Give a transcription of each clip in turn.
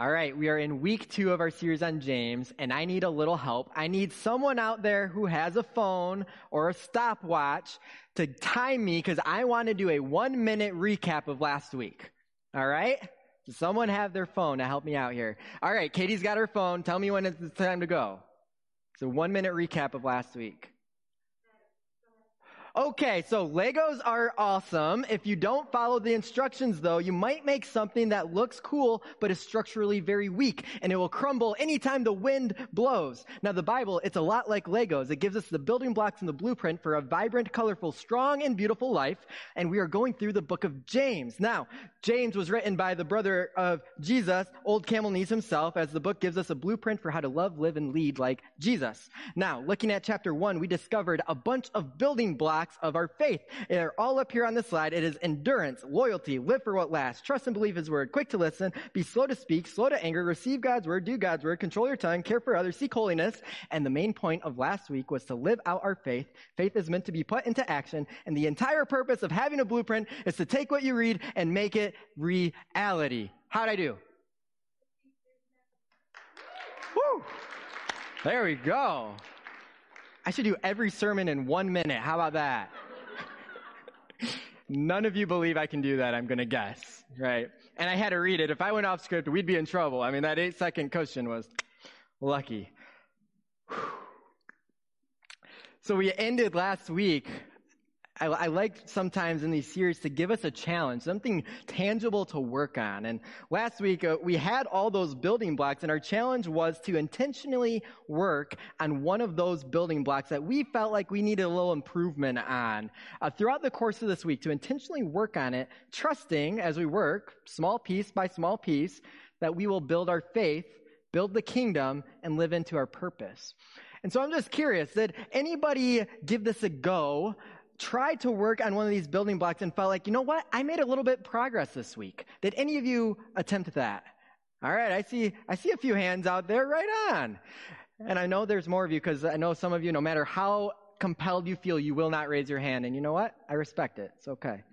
All right, we are in week 2 of our series on James, and I need a little help. I need someone out there who has a phone or a stopwatch to time me, because I want to do a 1-minute recap of last week. All right? Does someone have their phone to help me out here? All right, Katie's got her phone. Tell me when it's time to go. It's a 1-minute recap of last week. Okay, so Legos are awesome. If you don't follow the instructions, though, you might make something that looks cool but is structurally very weak, and it will crumble anytime the wind blows. Now, the Bible, it's a lot like Legos. It gives us the building blocks and the blueprint for a vibrant, colorful, strong, and beautiful life, and we are going through the book of James. Now, James was written by the brother of Jesus, Old Camel Knees himself, as the book gives us a blueprint for how to love, live, and lead like Jesus. Now, looking at chapter 1, we discovered a bunch of building blocks of our faith. They're all up here on the slide. It is endurance, loyalty, live for what lasts, trust and believe his word, quick to listen, be slow to speak, slow to anger, receive God's word, do God's word, control your tongue, care for others, seek holiness. And the main point of last week was to live out our faith. Faith is meant to be put into action, and the entire purpose of having a blueprint is to take what you read and make it reality. How'd I do? Woo! There we go. I should do every sermon in 1 minute. How about that? None of you believe I can do that, I'm going to guess, right? And I had to read it. If I went off script, we'd be in trouble. I mean, that 8-second cushion was lucky. So we ended last week. I like sometimes in these series to give us a challenge, something tangible to work on. And last week, we had all those building blocks, and our challenge was to intentionally work on one of those building blocks that we felt like we needed a little improvement on. Throughout the course of this week, to intentionally work on it, trusting as we work, small piece by small piece, that we will build our faith, build the kingdom, and live into our purpose. And so I'm just curious, did anybody give this a go? Tried to work on one of these building blocks and felt like, you know what, I made a little bit of progress this week. Did any of you attempt that? All right, I see a few hands out there, right on. And I know there's more of you, because I know some of you, no matter how compelled you feel, you will not raise your hand. And you know what? I respect it. It's okay.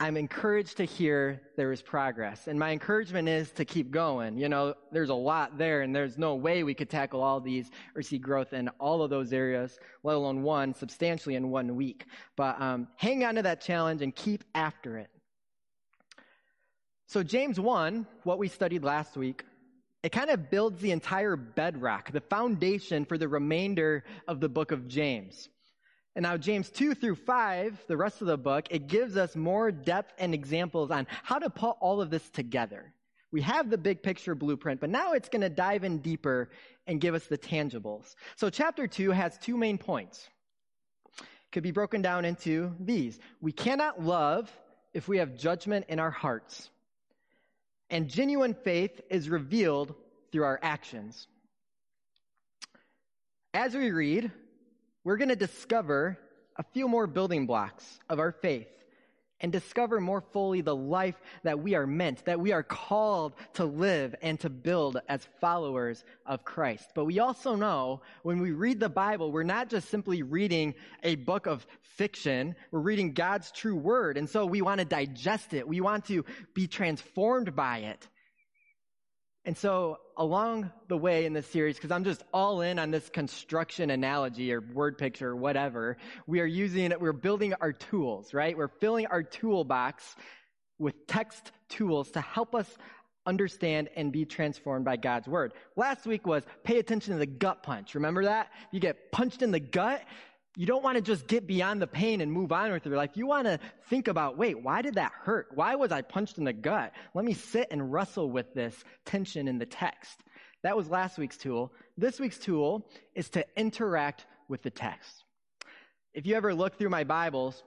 I'm encouraged to hear there is progress. And my encouragement is to keep going. You know, there's a lot there, and there's no way we could tackle all these or see growth in all of those areas, let alone one substantially in 1 week. But hang on to that challenge and keep after it. So James 1, what we studied last week, it kind of builds the entire bedrock, the foundation for the remainder of the book of James. And now James 2 through 5, the rest of the book, it gives us more depth and examples on how to put all of this together. We have the big picture blueprint, but now it's going to dive in deeper and give us the tangibles. So chapter 2 has 2 main points. It could be broken down into these. We cannot love if we have judgment in our hearts. And genuine faith is revealed through our actions. As we read, we're going to discover a few more building blocks of our faith and discover more fully the life that we are meant, that we are called to live and to build as followers of Christ. But we also know when we read the Bible, we're not just simply reading a book of fiction. We're reading God's true word. And so we want to digest it. We want to be transformed by it. And so along the way in this series, because I'm just all in on this construction analogy or word picture or whatever, we're building our tools, right? We're filling our toolbox with text tools to help us understand and be transformed by God's word. Last week was pay attention to the gut punch. Remember that? You get punched in the gut. You don't want to just get beyond the pain and move on with your life. You want to think about, wait, why did that hurt? Why was I punched in the gut? Let me sit and wrestle with this tension in the text. That was last week's tool. This week's tool is to interact with the text. If you ever look through my Bibles,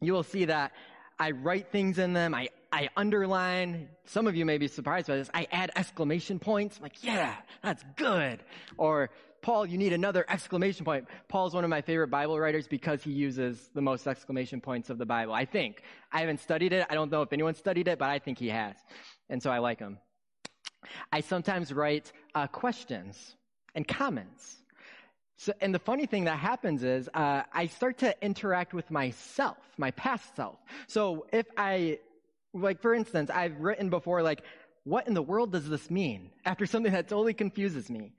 you will see that I write things in them. I underline. Some of you may be surprised by this. I add exclamation points. I'm like, yeah, that's good. Or, Paul, you need another exclamation point. Paul's one of my favorite Bible writers because he uses the most exclamation points of the Bible, I think. I haven't studied it. I don't know if anyone studied it, but I think he has. And so I like him. I sometimes write questions and comments. So, and the funny thing that happens is I start to interact with myself, my past self. So if I, like for instance, I've written before like, what in the world does this mean? After something that totally confuses me.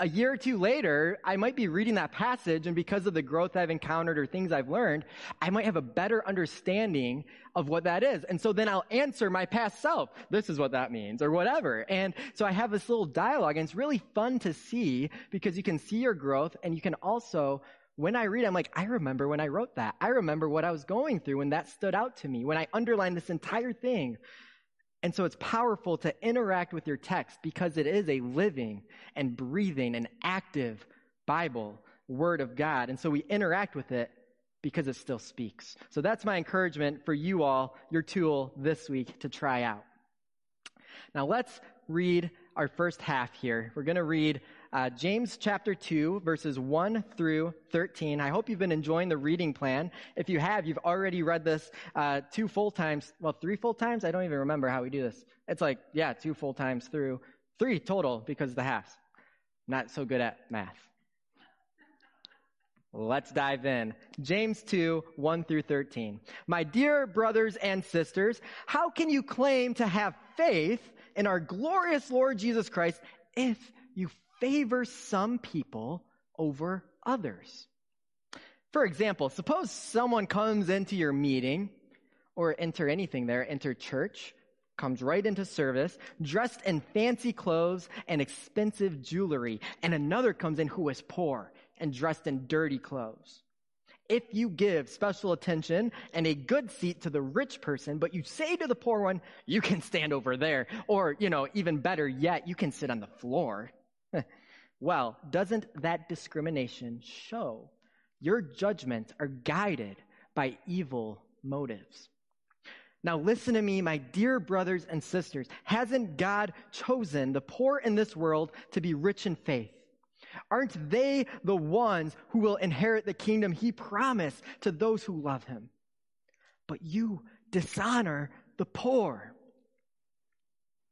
A year or two later, I might be reading that passage, and because of the growth I've encountered or things I've learned, I might have a better understanding of what that is. And so then I'll answer my past self, this is what that means, or whatever. And so I have this little dialogue, and it's really fun to see because you can see your growth, and you can also, when I read, I'm like, I remember when I wrote that. I remember what I was going through when that stood out to me, when I underlined this entire thing. And so it's powerful to interact with your text because it is a living and breathing and active Bible, Word of God. And so we interact with it because it still speaks. So that's my encouragement for you all, your tool this week to try out. Now let's read our first half here. We're going to read James chapter 2, verses 1 through 13. I hope you've been enjoying the reading plan. If you have, you've already read this two full times. Well, three full times? I don't even remember how we do this. It's like, yeah, two full times through. Three total because of the halves. Not so good at math. Let's dive in. James 2, 1 through 13. My dear brothers and sisters, how can you claim to have faith in our glorious Lord Jesus Christ if you favor some people over others? For example, suppose someone comes into your meeting or enter anything there, enter church, comes right into service, dressed in fancy clothes and expensive jewelry, and another comes in who is poor and dressed in dirty clothes. If you give special attention and a good seat to the rich person, but you say to the poor one, you can stand over there, or, even better yet, you can sit on the floor. Well, doesn't that discrimination show your judgments are guided by evil motives? Now listen to me, my dear brothers and sisters. Hasn't God chosen the poor in this world to be rich in faith? Aren't they the ones who will inherit the kingdom he promised to those who love him? But you dishonor the poor.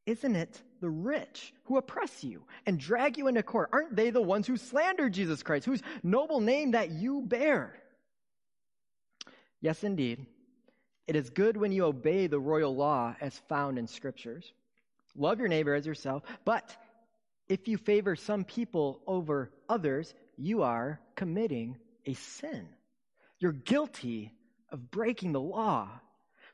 Isn't it the rich who oppress you and drag you into court? Aren't they the ones who slander Jesus Christ, whose noble name that you bear? Yes, indeed. It is good when you obey the royal law as found in scriptures. Love your neighbor as yourself. But if you favor some people over others, you are committing a sin. You're guilty of breaking the law.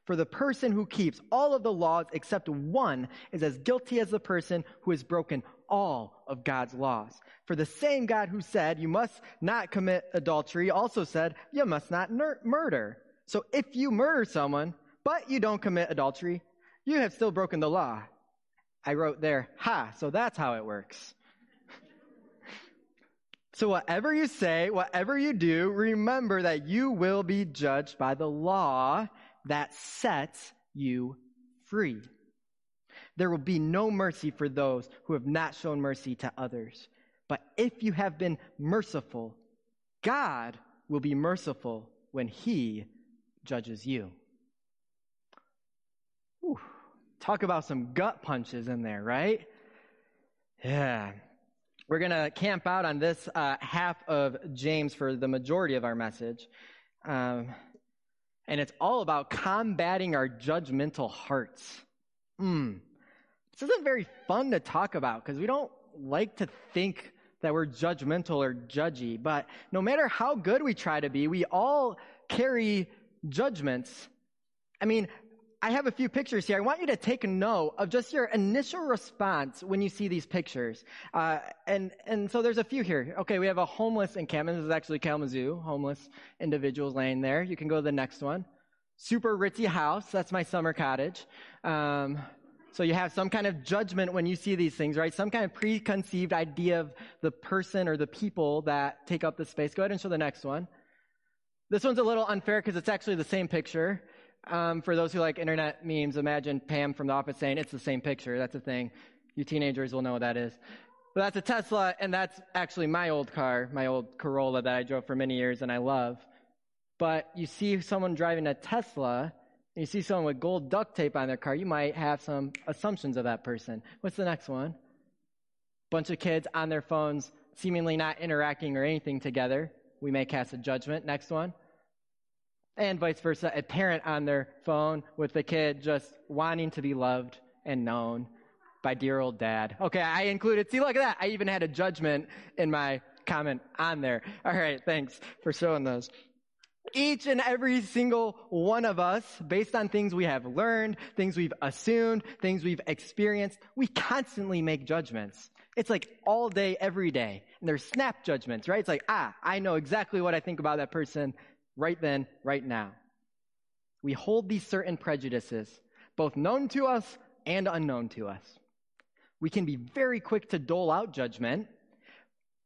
For the person who keeps all of the laws except one is as guilty as the person who has broken all of God's laws. For the same God who said, you must not commit adultery, also said, you must not murder. So if you murder someone, but you don't commit adultery, you have still broken the law. I wrote there, so that's how it works. So whatever you say, whatever you do, remember that you will be judged by the law that sets you free. There will be no mercy for those who have not shown mercy to others. But if you have been merciful, God will be merciful when he judges you. Whew. Talk about some gut punches in there, right? Yeah. We're going to camp out on this half of James for the majority of our message. And it's all about combating our judgmental hearts. This isn't very fun to talk about because we don't like to think that we're judgmental or judgy. But no matter how good we try to be, we all carry judgments. I have a few pictures here. I want you to take a note of just your initial response when you see these pictures. And so there's a few here. Okay, we have a homeless encampment. This is actually Kalamazoo, homeless individuals laying there. You can go to the next one. Super ritzy house. That's my summer cottage. So you have some kind of judgment when you see these things, right? Some kind of preconceived idea of the person or the people that take up the space. Go ahead and show the next one. This one's a little unfair because it's actually the same picture. For those who like internet memes, imagine Pam from The Office saying, it's the same picture. That's a thing. You teenagers will know what that is. But that's a Tesla, and that's actually my old car, my old Corolla that I drove for many years and I love. But you see someone driving a Tesla, and you see someone with gold duct tape on their car, you might have some assumptions of that person. What's the next one? Bunch of kids on their phones, seemingly not interacting or anything together. We may cast a judgment. Next one. And vice versa, a parent on their phone with the kid just wanting to be loved and known. by dear old dad. Okay, I included, see, look at that. I even had a judgment in my comment on there. All right, thanks for showing those. Each and every single one of us, based on things we have learned, things we've assumed, things we've experienced, we constantly make judgments. It's like all day, every day. And they're snap judgments, right? It's like, I know exactly what I think about that person right then, right now. We hold these certain prejudices, both known to us and unknown to us. We can be very quick to dole out judgment,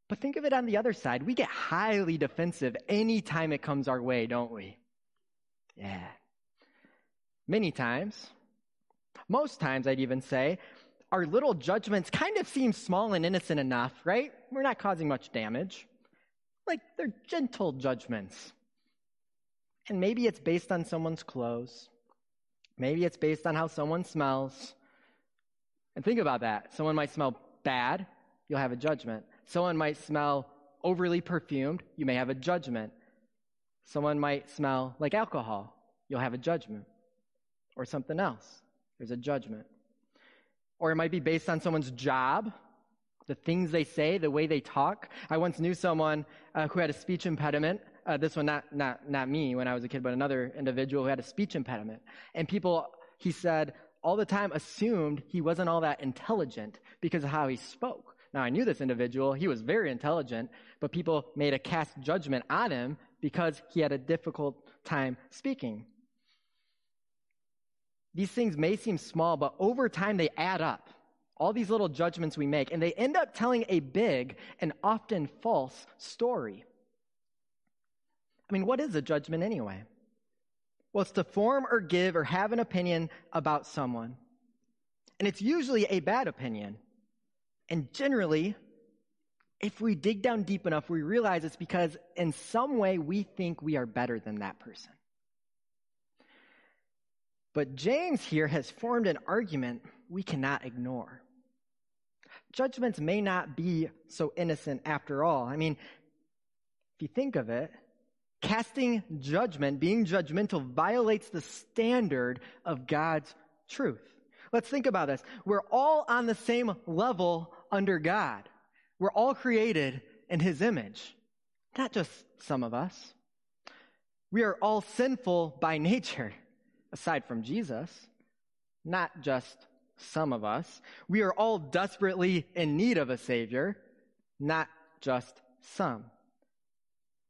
but think of it on the other side. We get highly defensive any time it comes our way, don't we? Yeah. Many times, most times I'd even say, our little judgments kind of seem small and innocent enough, right? We're not causing much damage. Like, they're gentle judgments. And maybe it's based on someone's clothes. Maybe it's based on how someone smells. And think about that. Someone might smell bad. You'll have a judgment. Someone might smell overly perfumed. You may have a judgment. Someone might smell like alcohol. You'll have a judgment. Or something else. There's a judgment. Or it might be based on someone's job, the things they say, the way they talk. I once knew someone who had a speech impediment. This one, not me when I was a kid, but another individual who had a speech impediment. And people, he said, all the time assumed he wasn't all that intelligent because of how he spoke. Now, I knew this individual. He was very intelligent, but people made a cast judgment on him because he had a difficult time speaking. These things may seem small, but over time they add up. All these little judgments we make, and they end up telling a big and often false story. I mean, what is a judgment anyway? Well, it's to form or give or have an opinion about someone. And it's usually a bad opinion. And generally, if we dig down deep enough, we realize it's because in some way we think we are better than that person. But James here has formed an argument we cannot ignore. Judgments may not be so innocent after all. I mean, if you think of it, casting judgment, being judgmental, violates the standard of God's truth. Let's think about this. We're all on the same level under God. We're all created in His image, not just some of us. We are all sinful by nature, aside from Jesus, not just some of us. We are all desperately in need of a Savior, not just some.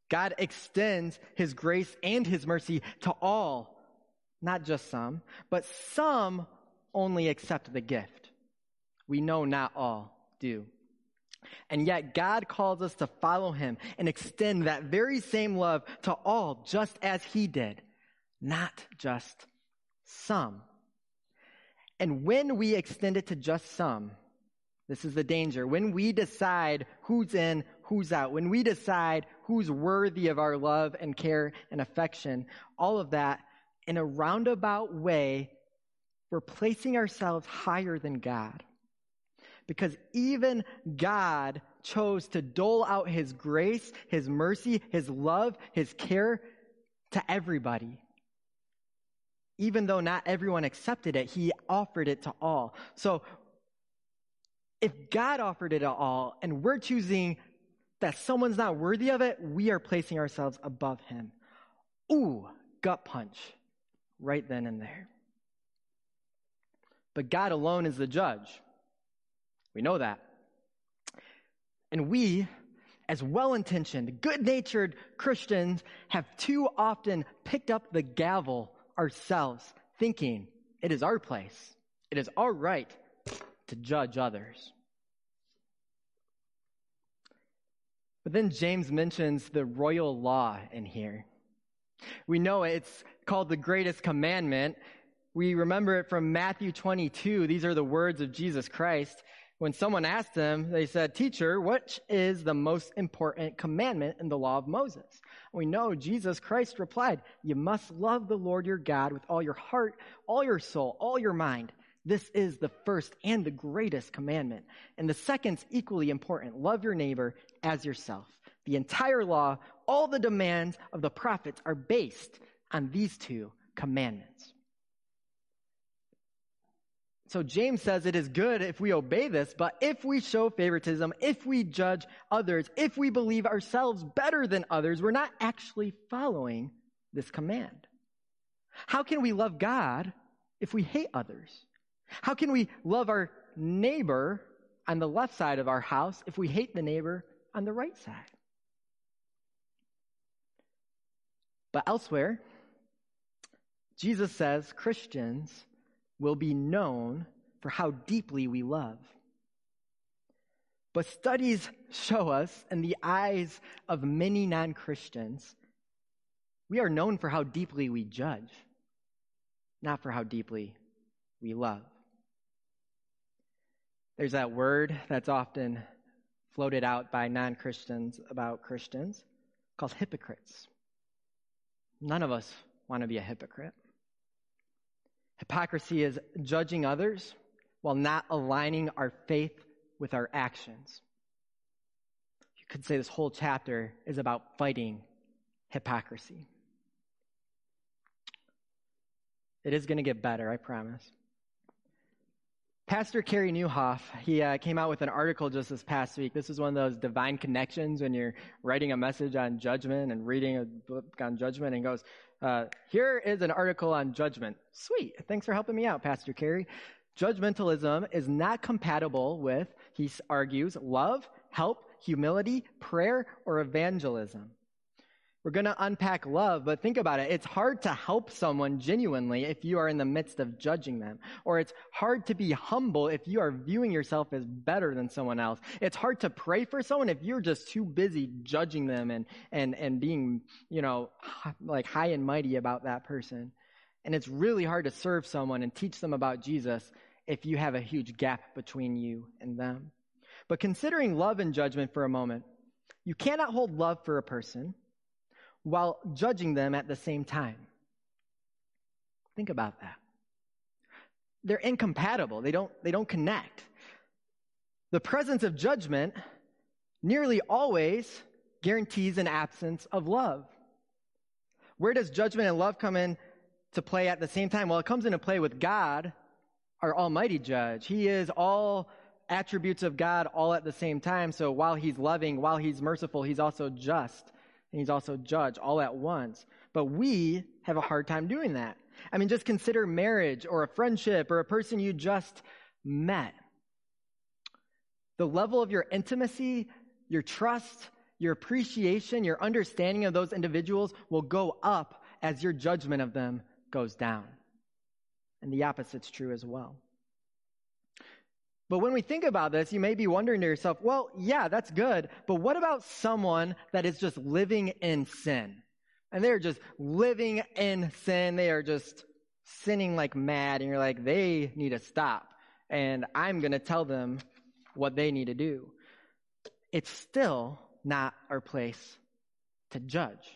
God extends His grace and His mercy to all, not just some, but some only accept the gift. We know not all do. And yet God calls us to follow Him and extend that very same love to all, just as He did, not just some. And when we extend it to just some, this is the danger. When we decide who's in, who's out, when we decide who's worthy of our love and care and affection, all of that, in a roundabout way, we're placing ourselves higher than God, because even God chose to dole out His grace, His mercy, His love, His care to everybody. Even though not everyone accepted it, He offered it to all. So if God offered it to all and we're choosing that someone's not worthy of it, we are placing ourselves above Him. Ooh, gut punch right then and there. But God alone is the judge. We know that. And we, as well-intentioned, good-natured Christians, have too often picked up the gavel ourselves, thinking it is our place. It is our right to judge others. But then James mentions the royal law in here. We know it's called the greatest commandment. We remember it from Matthew 22. These are the words of Jesus Christ. When someone asked him, they said, "Teacher, which is the most important commandment in the law of Moses?" We know Jesus Christ replied, "You must love the Lord your God with all your heart, all your soul, all your mind. This is the first and the greatest commandment. And the second's equally important. Love your neighbor as yourself. The entire law, all the demands of the prophets are based on these two commandments." So James says it is good if we obey this, but if we show favoritism, if we judge others, if we believe ourselves better than others, we're not actually following this command. How can we love God if we hate others? How can we love our neighbor on the left side of our house if we hate the neighbor on the right side? But elsewhere, Jesus says Christians will be known for how deeply we love. But studies show us, in the eyes of many non-Christians, we are known for how deeply we judge, not for how deeply we love. There's that word that's often floated out by non-Christians about Christians called hypocrites. None of us want to be a hypocrite. Hypocrisy is judging others while not aligning our faith with our actions. You could say this whole chapter is about fighting hypocrisy. It is going to get better, I promise. Pastor Kerry Newhoff, he came out with an article just this past week. This is one of those divine connections when you're writing a message on judgment and reading a book on judgment, and goes, here is an article on judgment. Sweet. Thanks for helping me out, Pastor Kerry. Judgmentalism is not compatible with, he argues, love, help, humility, prayer, or evangelism. We're going to unpack love, but think about it. It's hard to help someone genuinely if you are in the midst of judging them. Or it's hard to be humble if you are viewing yourself as better than someone else. It's hard to pray for someone if you're just too busy judging them and being, you know, like high and mighty about that person. And it's really hard to serve someone and teach them about Jesus if you have a huge gap between you and them. But considering love and judgment for a moment, you cannot hold love for a person while judging them at the same time. Think about that. They're incompatible. They don't connect. The presence of judgment nearly always guarantees an absence of love. Where does judgment and love come in to play at the same time? Well, it comes into play with God, our almighty judge. He is all attributes of God all at the same time. So while he's loving, while he's merciful, he's also just. And he's also judge all at once. But we have a hard time doing that. I mean, just consider marriage or a friendship or a person you just met. The level of your intimacy, your trust, your appreciation, your understanding of those individuals will go up as your judgment of them goes down. And the opposite's true as well. But when we think about this, you may be wondering to yourself, well, yeah, that's good, but what about someone that is just living in sin? And they're just living in sin. They are just sinning like mad, and you're like, they need to stop, and I'm going to tell them what they need to do. It's still not our place to judge.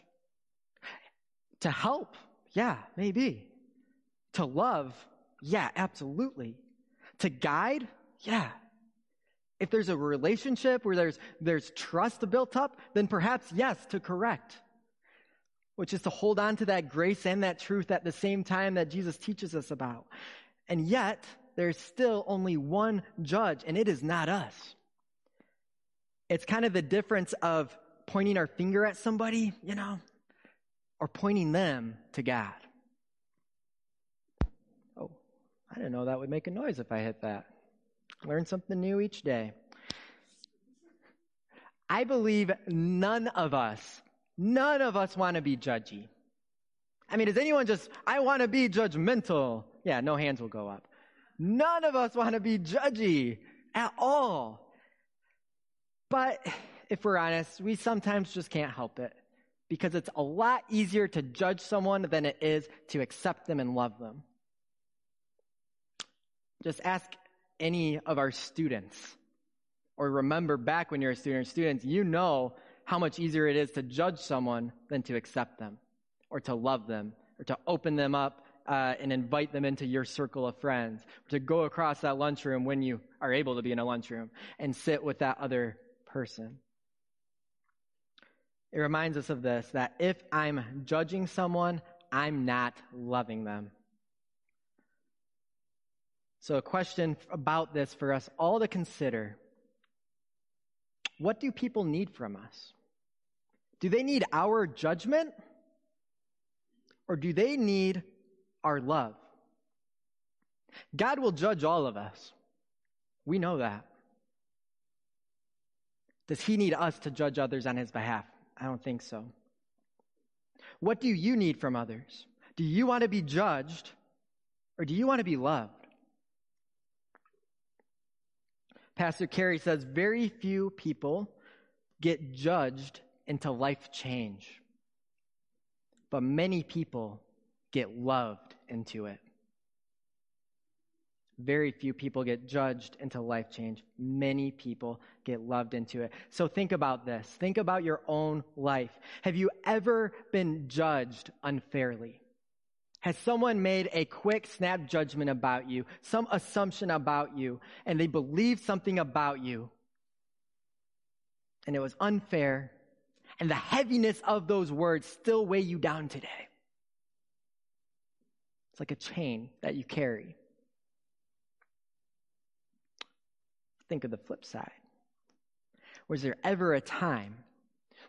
To help, yeah, maybe. To love, yeah, absolutely. To guide, yeah. If there's a relationship where there's trust built up, then perhaps, yes, to correct, which is to hold on to that grace and that truth at the same time that Jesus teaches us about. And yet, there's still only one judge, and it is not us. It's kind of the difference of pointing our finger at somebody, you know, or pointing them to God. Oh, I didn't know that would make a noise if I hit that. Learn something new each day. I believe none of us want to be judgy. I mean, does anyone just, I want to be judgmental? Yeah, no hands will go up. None of us want to be judgy at all. But if we're honest, we sometimes just can't help it because it's a lot easier to judge someone than it is to accept them and love them. Just ask any of our students, or remember back when you're a student, you know how much easier it is to judge someone than to accept them, or to love them, or to open them up and invite them into your circle of friends, or to go across that lunchroom when you are able to be in a lunchroom and sit with that other person. It reminds us of this, that if I'm judging someone, I'm not loving them. So a question about this for us all to consider. What do people need from us? Do they need our judgment? Or do they need our love? God will judge all of us. We know that. Does he need us to judge others on his behalf? I don't think so. What do you need from others? Do you want to be judged, or do you want to be loved? Pastor Carey says very few people get judged until life change, but many people get loved into it. Very few people get judged until life change. Many people get loved into it. So think about this. Think about your own life. Have you ever been judged unfairly? Has someone made a quick snap judgment about you, some assumption about you, and they believed something about you, and it was unfair, and the heaviness of those words still weigh you down today? It's like a chain that you carry. Think of the flip side. Was there ever a time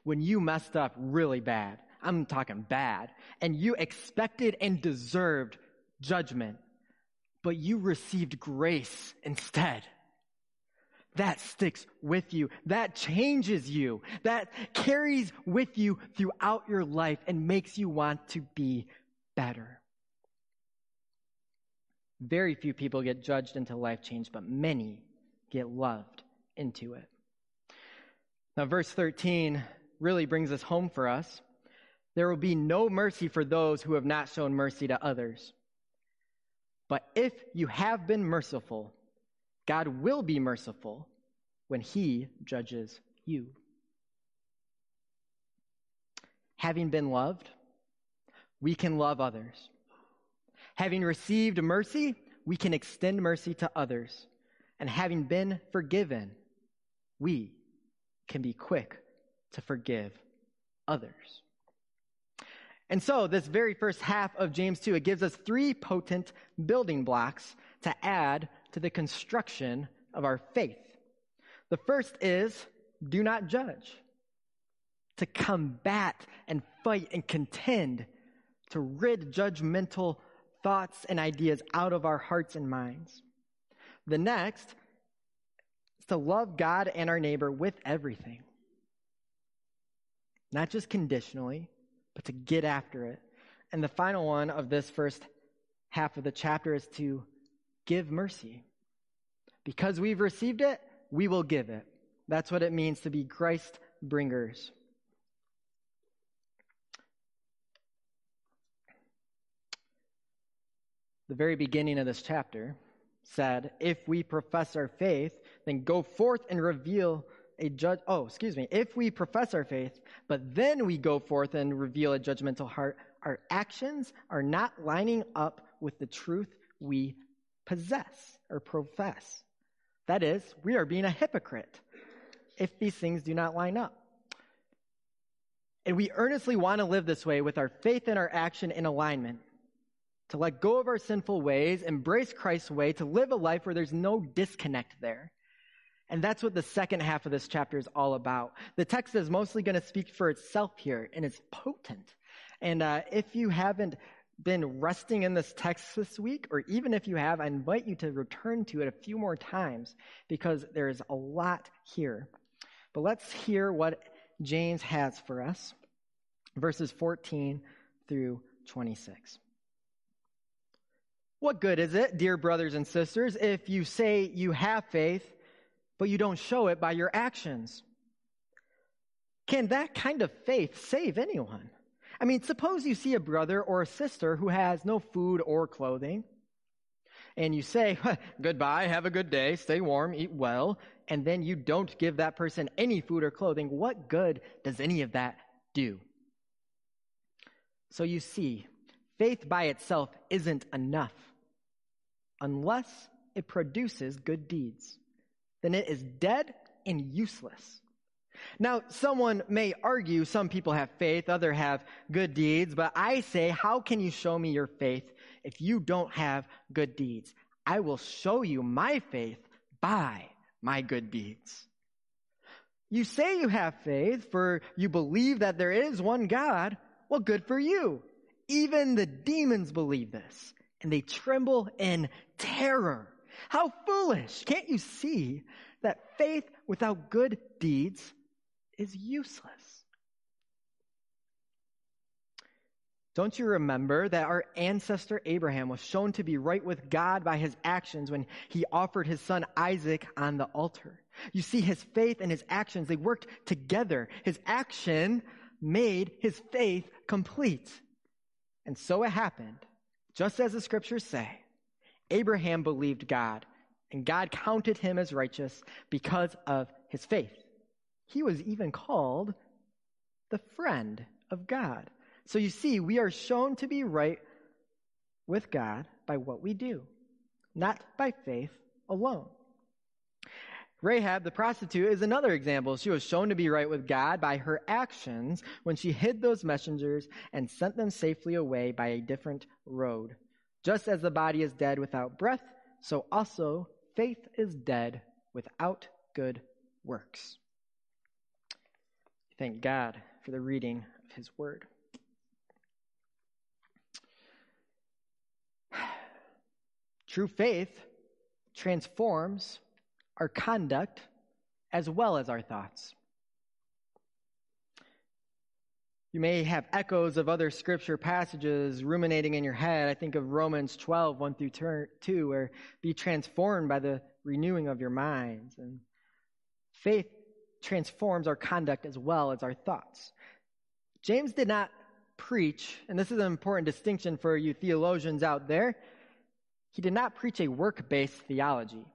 when you messed up really bad? I'm talking bad. And you expected and deserved judgment, but you received grace instead. That sticks with you. That changes you. That carries with you throughout your life and makes you want to be better. Very few people get judged until life change, but many get loved into it. Now, verse 13 really brings this home for us. There will be no mercy for those who have not shown mercy to others. But if you have been merciful, God will be merciful when he judges you. Having been loved, we can love others. Having received mercy, we can extend mercy to others. And having been forgiven, we can be quick to forgive others. And so this very first half of James 2, it gives us three potent building blocks to add to the construction of our faith. The first is, do not judge. To combat and fight and contend, to rid judgmental thoughts and ideas out of our hearts and minds. The next is to love God and our neighbor with everything. Not just conditionally, but to get after it. And the final one of this first half of the chapter is to give mercy. Because we've received it, we will give it. That's what it means to be Christ bringers. The very beginning of this chapter said, if we profess our faith, then go forth and reveal a judge. Oh, excuse me. If we profess our faith, but then we go forth and reveal a judgmental heart, our actions are not lining up with the truth we possess or profess. That is, we are being a hypocrite if these things do not line up. And we earnestly want to live this way with our faith and our action in alignment. To let go of our sinful ways, embrace Christ's way, to live a life where there's no disconnect there. And that's what the second half of this chapter is all about. The text is mostly going to speak for itself here, and it's potent. And if you haven't been resting in this text this week, or even if you have, I invite you to return to it a few more times, because there is a lot here. But let's hear what James has for us, verses 14 through 26. What good is it, dear brothers and sisters, if you say you have faith, but you don't show it by your actions? Can that kind of faith save anyone? I mean, suppose you see a brother or a sister who has no food or clothing, and you say, goodbye, have a good day, stay warm, eat well, and then you don't give that person any food or clothing. What good does any of that do? So you see, faith by itself isn't enough. Unless it produces good deeds, then it is dead and useless. Now, someone may argue some people have faith, others have good deeds, but I say, how can you show me your faith if you don't have good deeds? I will show you my faith by my good deeds. You say you have faith, for you believe that there is one God. Well, good for you. Even the demons believe this, and they tremble in terror. How foolish! Can't you see that faith without good deeds is useless? Don't you remember that our ancestor Abraham was shown to be right with God by his actions when he offered his son Isaac on the altar? You see, his faith and his actions, they worked together. His action made his faith complete. And so it happened, just as the scriptures say, Abraham believed God, and God counted him as righteous because of his faith. He was even called the friend of God. So you see, we are shown to be right with God by what we do, not by faith alone. Rahab the prostitute is another example. She was shown to be right with God by her actions when she hid those messengers and sent them safely away by a different road. Just as the body is dead without breath, so also faith is dead without good works. Thank God for the reading of his word. True faith transforms our conduct as well as our thoughts. You may have echoes of other scripture passages ruminating in your head. I think of Romans 12, 1 through 2, where be transformed by the renewing of your minds. And faith transforms our conduct as well as our thoughts. James did not preach, and this is an important distinction for you theologians out there, he did not preach a work-based theology.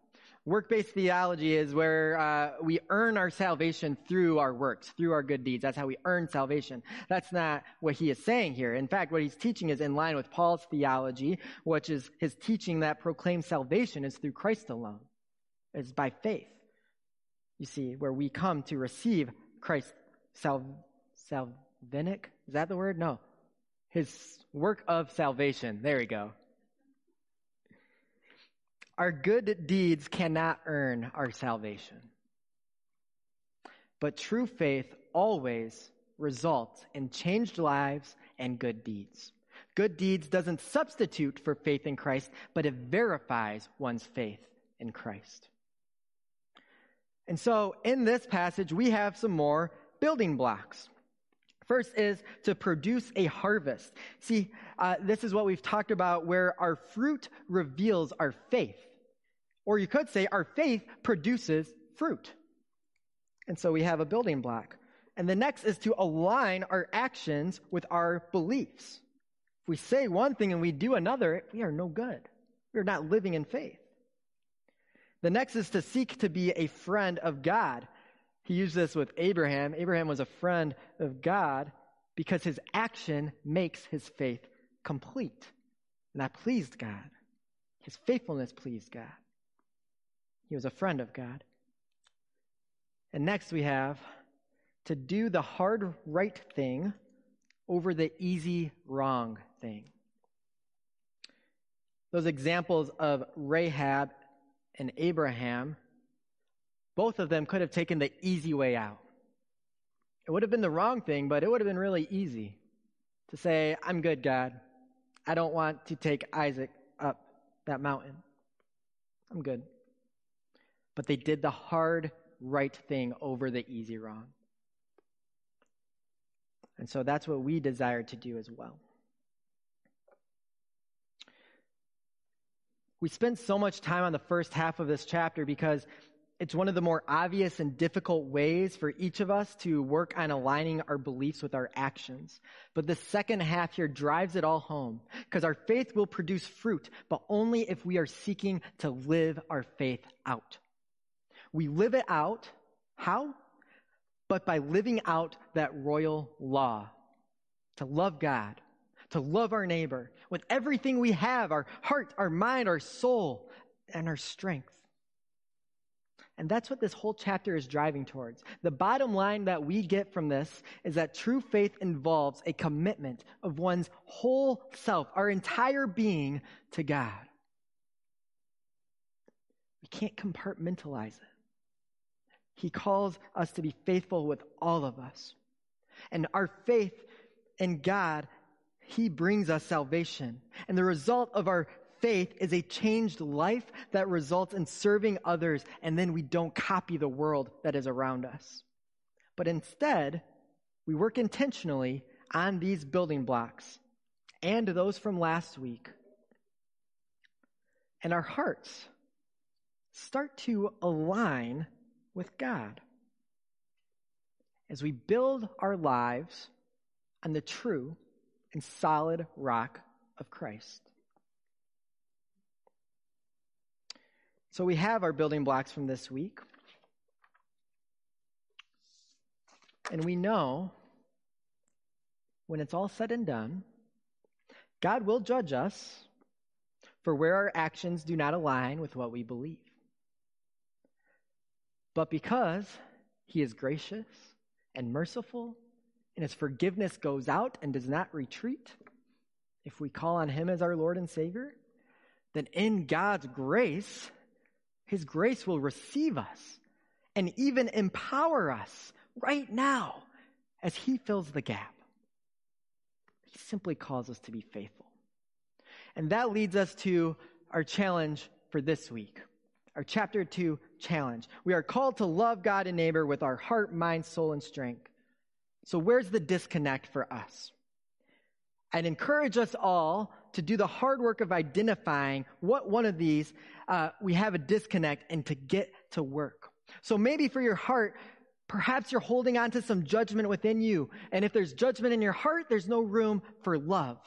Work-based theology is where we earn our salvation through our works, through our good deeds. That's how we earn salvation. That's not what he is saying here. In fact, what he's teaching is in line with Paul's theology, which is his teaching that proclaims salvation is through Christ alone. It's by faith, you see, where we come to receive Christ's salvinic, is that the word? No. His work of salvation. There we go. Our good deeds cannot earn our salvation. But true faith always results in changed lives and good deeds. Good deeds doesn't substitute for faith in Christ, but it verifies one's faith in Christ. And so in this passage, we have some more building blocks. First is to produce a harvest. See, this is what we've talked about where our fruit reveals our faith. Or you could say our faith produces fruit. And so we have a building block. And the next is to align our actions with our beliefs. If we say one thing and we do another, we are no good. We are not living in faith. The next is to seek to be a friend of God. He used this with Abraham. Abraham was a friend of God because his action makes his faith complete. And that pleased God. His faithfulness pleased God. He was a friend of God. And next we have to do the hard right thing over the easy wrong thing. Those examples of Rahab and Abraham, both of them could have taken the easy way out. It would have been the wrong thing, but it would have been really easy to say, I'm good, God. I don't want to take Isaac up that mountain. I'm good. But they did the hard right thing over the easy wrong. And so that's what we desire to do as well. We spent so much time on the first half of this chapter because it's one of the more obvious and difficult ways for each of us to work on aligning our beliefs with our actions. But the second half here drives it all home because our faith will produce fruit, but only if we are seeking to live our faith out. We live it out. How? But by living out that royal law, to love God, to love our neighbor with everything we have, our heart, our mind, our soul, and our strength. And that's what this whole chapter is driving towards. The bottom line that we get from this is that true faith involves a commitment of one's whole self, our entire being, to God. We can't compartmentalize it. He calls us to be faithful with all of us. And our faith in God, He brings us salvation. And the result of our faith is a changed life that results in serving others, and then we don't copy the world that is around us. But instead, we work intentionally on these building blocks and those from last week. And our hearts start to align with God as we build our lives on the true and solid rock of Christ. So we have our building blocks from this week. And we know when it's all said and done, God will judge us for where our actions do not align with what we believe. But because He is gracious and merciful, and His forgiveness goes out and does not retreat, if we call on Him as our Lord and Savior, then in God's grace, His grace will receive us and even empower us right now as He fills the gap. He simply calls us to be faithful. And that leads us to our challenge for this week, our chapter 2 challenge. We are called to love God and neighbor with our heart, mind, soul, and strength. So where's the disconnect for us? I'd encourage us all to do the hard work of identifying what one of these we have a disconnect, and to get to work. So maybe for your heart, perhaps you're holding on to some judgment within you. And if there's judgment in your heart, there's no room for love.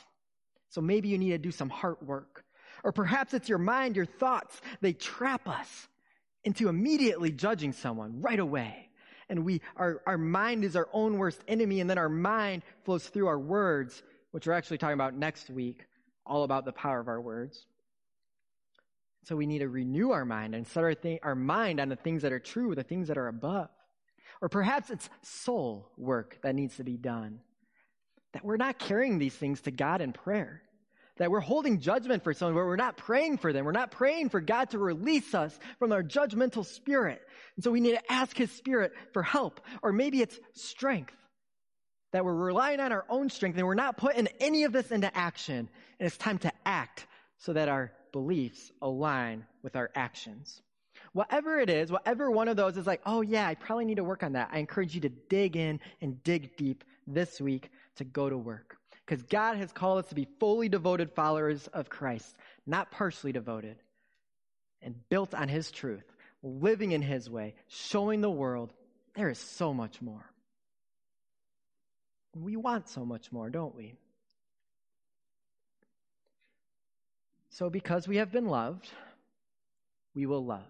So maybe you need to do some heart work. Or perhaps it's your mind, your thoughts. They trap us into immediately judging someone right away. And our mind is our own worst enemy. And then our mind flows through our words, which we're actually talking about next week, all about the power of our words. So we need to renew our mind and set our mind on the things that are true, the things that are above. Or perhaps it's soul work that needs to be done, that we're not carrying these things to God in prayer, that we're holding judgment for someone, but we're not praying for them. We're not praying for God to release us from our judgmental spirit. And so we need to ask His Spirit for help. Or maybe it's strength, that we're relying on our own strength and we're not putting any of this into action. And it's time to act so that our beliefs align with our actions. Whatever it is, whatever one of those is like, oh yeah, I probably need to work on that. I encourage you to dig in and dig deep this week to go to work. Because God has called us to be fully devoted followers of Christ, not partially devoted, and built on His truth, living in His way, showing the world there is so much more. We want so much more, don't we? So because we have been loved, we will love.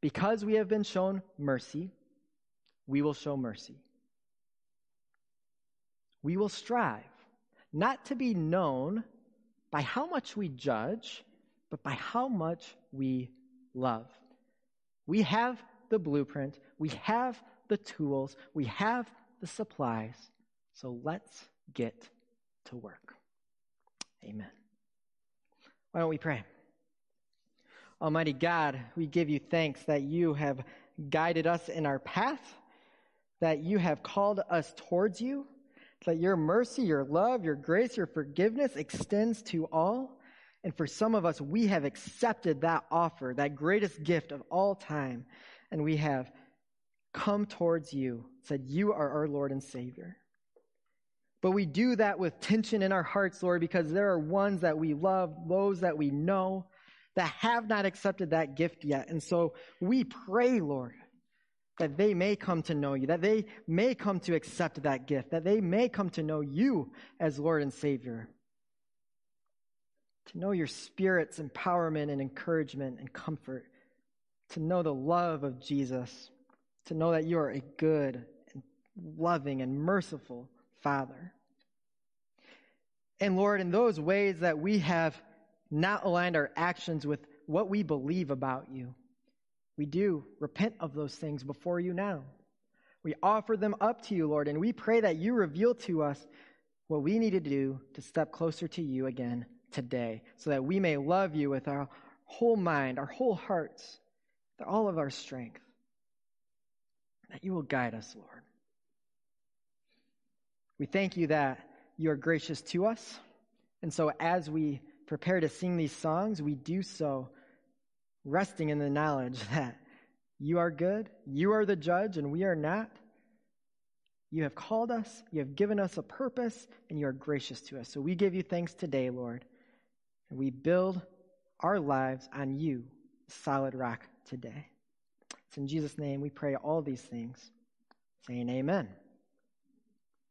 Because we have been shown mercy, we will show mercy. We will strive not to be known by how much we judge, but by how much we love. We have the blueprint. We have the tools. We have the supplies. So let's get to work. Amen. Why don't we pray? Almighty God, we give You thanks that You have guided us in our path, that You have called us towards You, that Your mercy, Your love, Your grace, Your forgiveness extends to all. And for some of us, we have accepted that offer, that greatest gift of all time, and we have come towards You, said You are our Lord and Savior. But we do that with tension in our hearts, Lord, because there are ones that we love, those that we know, that have not accepted that gift yet. And so we pray, Lord, that they may come to know You, that they may come to accept that gift, that they may come to know You as Lord and Savior, to know Your Spirit's empowerment and encouragement and comfort, to know the love of Jesus, to know that You are a good and loving and merciful Father. And Lord, in those ways that we have not aligned our actions with what we believe about You, we do repent of those things before You now. We offer them up to You, Lord, and we pray that You reveal to us what we need to do to step closer to You again today, so that we may love You with our whole mind, our whole hearts, with all of our strength, that you will guide us, Lord. We thank you that you are gracious to us, and so as we prepare to sing these songs, we do so resting in the knowledge that you are good, you are the judge, and we are not. You have called us, you have given us a purpose, and you are gracious to us. So we give you thanks today, Lord, and we build our lives on you, solid rock today. It's in Jesus' name we pray all these things, saying amen.